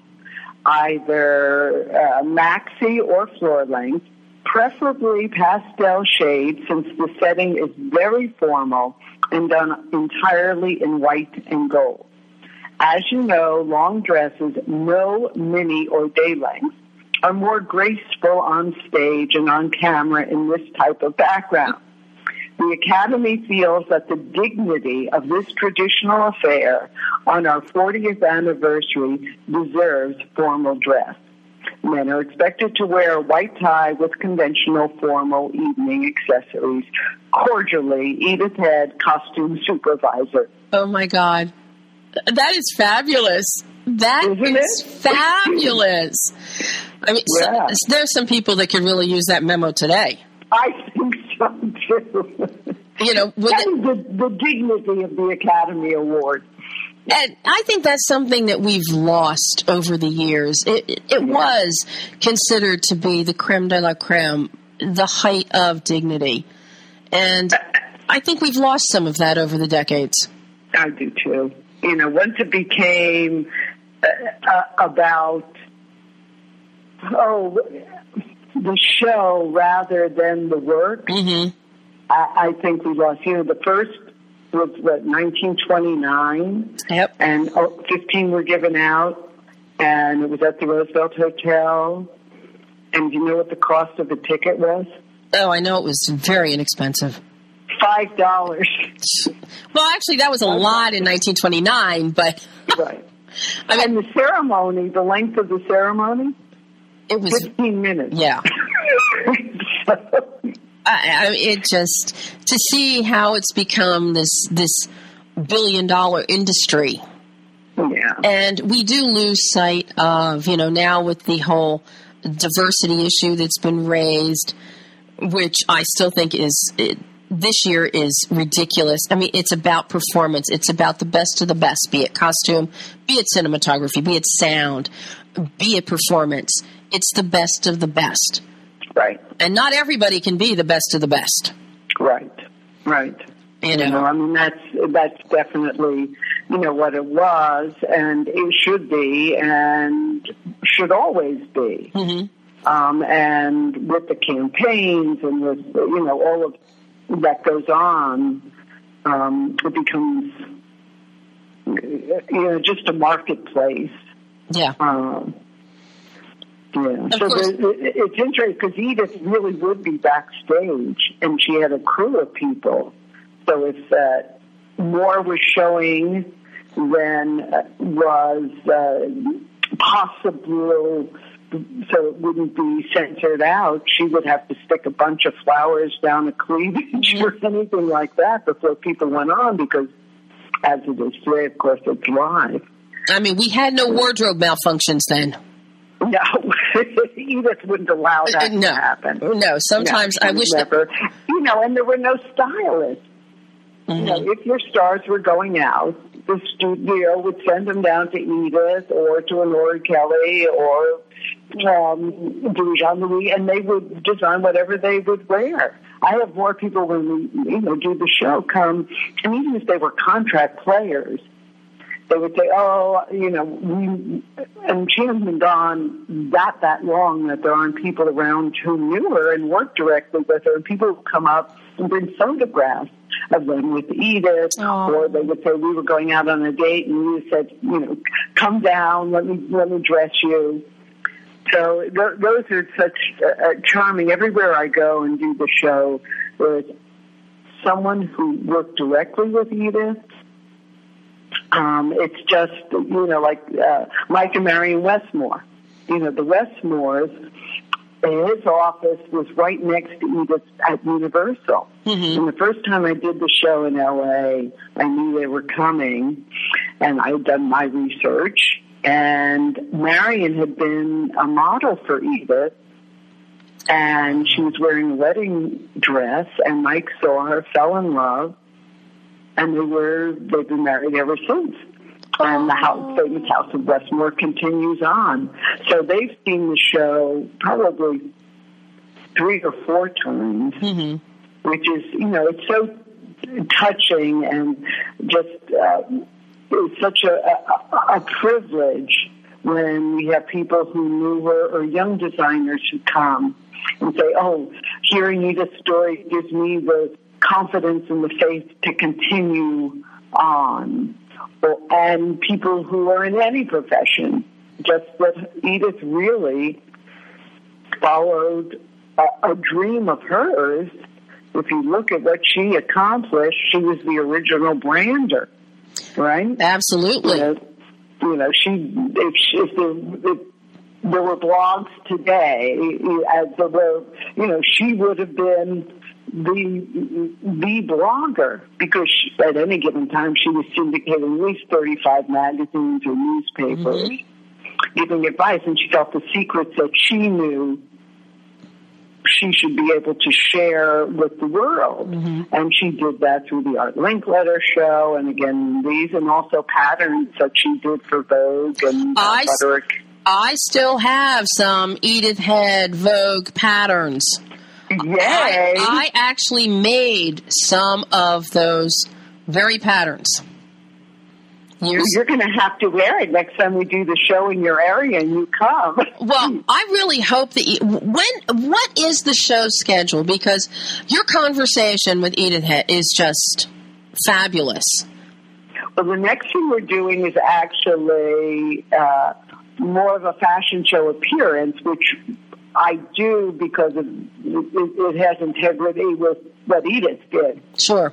either uh, maxi or floor length, preferably pastel shades, since the setting is very formal and done entirely in white and gold. As you know, long dresses, no mini or day length, are more graceful on stage and on camera in this type of background. The Academy feels that the dignity of this traditional affair on our fortieth anniversary deserves formal dress. Men are expected to wear a white tie with conventional formal evening accessories. Cordially, Edith Head, costume supervisor. Oh, my God. That is fabulous. That Isn't is it? fabulous. I mean, yeah. so, there's some people that could really use that memo today. I think so, too. You know, that is the, the dignity of the Academy Award. And I think that's something that we've lost over the years. It, it, it yeah. was considered to be the creme de la creme, the height of dignity. And I think we've lost some of that over the decades. I do, too. You know, once it became uh, uh, about, oh, the show rather than the work, mm-hmm. I, I think we lost. You know, the first was, what, nineteen twenty-nine? Yep. And oh, fifteen were given out, and it was at the Roosevelt Hotel. And you know what the cost of the ticket was? Oh, I know, it was very inexpensive. Five dollars. Well, actually, that was a lot in nineteen twenty-nine, but... Right. I mean, and the ceremony, the length of the ceremony? It was... fifteen minutes. Yeah. so. I, I, it just... To see how it's become this this billion-dollar industry. Yeah. And we do lose sight of, you know, now with the whole diversity issue that's been raised, which I still think is... It, this year is ridiculous. I mean, it's about performance. It's about the best of the best, be it costume, be it cinematography, be it sound, be it performance. It's the best of the best. Right. And not everybody can be the best of the best. Right. Right. You know, you know I mean, that's, that's definitely, you know, what it was and it should be and should always be. Mm-hmm. Um, and with the campaigns and with, you know, all of that goes on, um, it becomes, you know, just a marketplace. Yeah. Um, yeah. So it's interesting because Edith really would be backstage, and she had a crew of people. So it's that uh, more was showing than was uh, possible. So it wouldn't be censored out. She would have to stick a bunch of flowers down a cleavage or anything like that before people went on because, as it is today, of course, it's live. I mean, we had no wardrobe malfunctions then. No. Edith wouldn't allow that uh, no. to happen. No, sometimes no, I wish never. That... You know, and there were no stylists. Mm-hmm. You know, if your stars were going out, the studio would send them down to Edith or to Lori Kelly or... Um, do Jean-Louis, and they would design whatever they would wear. I have more people when we, you know, do the show come, and even if they were contract players, they would say, "Oh, you know, we," and she hasn't been gone that that long that there aren't people around who knew her and worked directly with her. And people would come up and bring photographs of them with Edith, oh. or they would say, "We were going out on a date, and you said, you know, come down, let me let me dress you." So those are such uh, charming. Everywhere I go and do the show, there's someone who worked directly with Edith. Um, it's just, you know, like uh, Mike and Marion Westmore. You know, the Westmores, his office was right next to Edith at Universal. Mm-hmm. And the first time I did the show in L A, I knew they were coming, and I had done my research. And Marion had been a model for Edith, and she was wearing a wedding dress, and Mike saw her, fell in love, and they were, they've been married ever since. And the house, famous house of Westmore continues on. So they've seen the show probably three or four times, mm-hmm. which is, you know, it's so touching and just... Uh, It's such a, a, a privilege when we have people who knew her or young designers who come and say, "Oh, hearing Edith's story gives me the confidence and the faith to continue on." Or, and people who are in any profession, just that Edith really followed a, a dream of hers. If you look at what she accomplished, she was the original brander. Right? Absolutely. You know, you know she, if, she, if, there, if there were blogs today, as there were, you know, she would have been the, the blogger because she, at any given time she was syndicating at least thirty-five magazines or newspapers, mm-hmm. giving advice, and she felt the secrets that she knew she should be able to share with the world. Mm-hmm. And she did that through the Art Linkletter show and, again, these and also patterns that she did for Vogue and uh, I, Butterick. I still have some Edith Head Vogue patterns. Yay! I, I actually made some of those very patterns. Years. You're going to have to wear it next time we do the show in your area and you come. Well, I really hope that – when what is the show schedule? Because your conversation with Edith Head is just fabulous. Well, the next thing we're doing is actually uh, more of a fashion show appearance, which I do because it, it, it has integrity with what Edith did. Sure.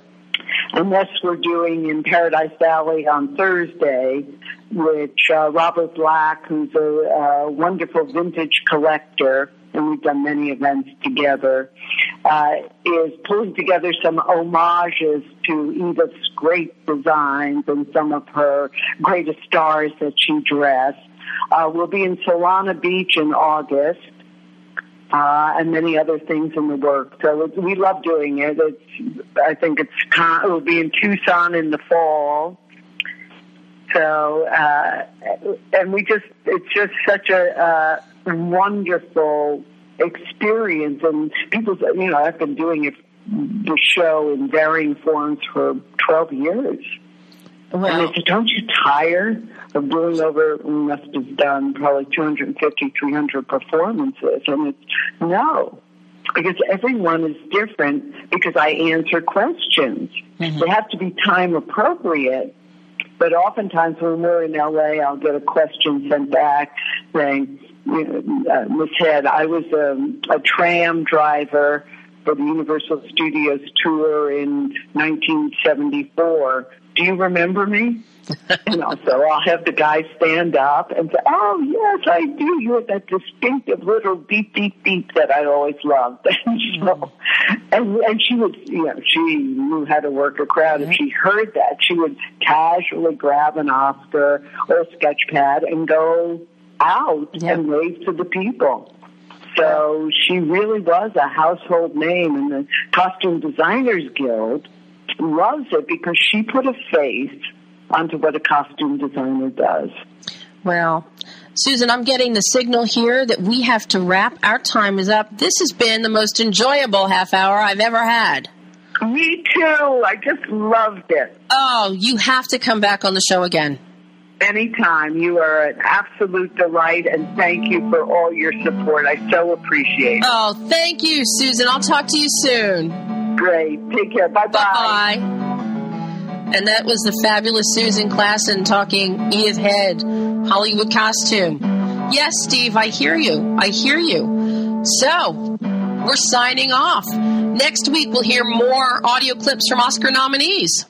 And that's we're doing in Paradise Valley on Thursday, which uh, Robert Black, who's a, a wonderful vintage collector, and we've done many events together, uh, is pulling together some homages to Edith's great designs and some of her greatest stars that she dressed. Uh, we'll be in Solana Beach in August. Uh, and many other things in the work. So it, we love doing it. It's, I think it's con- it will be in Tucson in the fall. So, uh, and we just, it's just such a, a wonderful experience. And people, you know, I've been doing it, the show in varying forms for twelve years. Wow. And I said, don't you tire of doing over, we must have done probably two hundred fifty, three hundred performances. And it's, no, because everyone is different because I answer questions. Mm-hmm. They have to be time appropriate. But oftentimes when we're in L A, I'll get a question sent back saying, uh, Miz Head, I was a, a tram driver for the Universal Studios tour in nineteen seventy-four. Do you remember me? And also I'll have the guy stand up and say, oh, yes, I do. You have that distinctive little beep, beep, beep that I always loved. And, so, and, and she would, you know, she knew how to work a crowd. If she heard that, she would casually grab an Oscar or a sketch pad and go out yeah. and wave to the people. So she really was a household name, and the Costume Designers Guild loves it because she put a face onto what a costume designer does. Wow. Susan, I'm getting the signal here that we have to wrap. Our time is up. This has been the most enjoyable half hour I've ever had. Me too. I just loved it. Oh, you have to come back on the show again. Anytime. You are an absolute delight, and thank you for all your support. I so appreciate it. Oh, thank you, Susan. I'll talk to you soon. Great. Take care. Bye-bye. Bye-bye. And that was the fabulous Susan Claassen talking Edith Head, Hollywood costume. Yes, Steve, I hear you. I hear you. So, we're signing off. Next week, we'll hear more audio clips from Oscar nominees.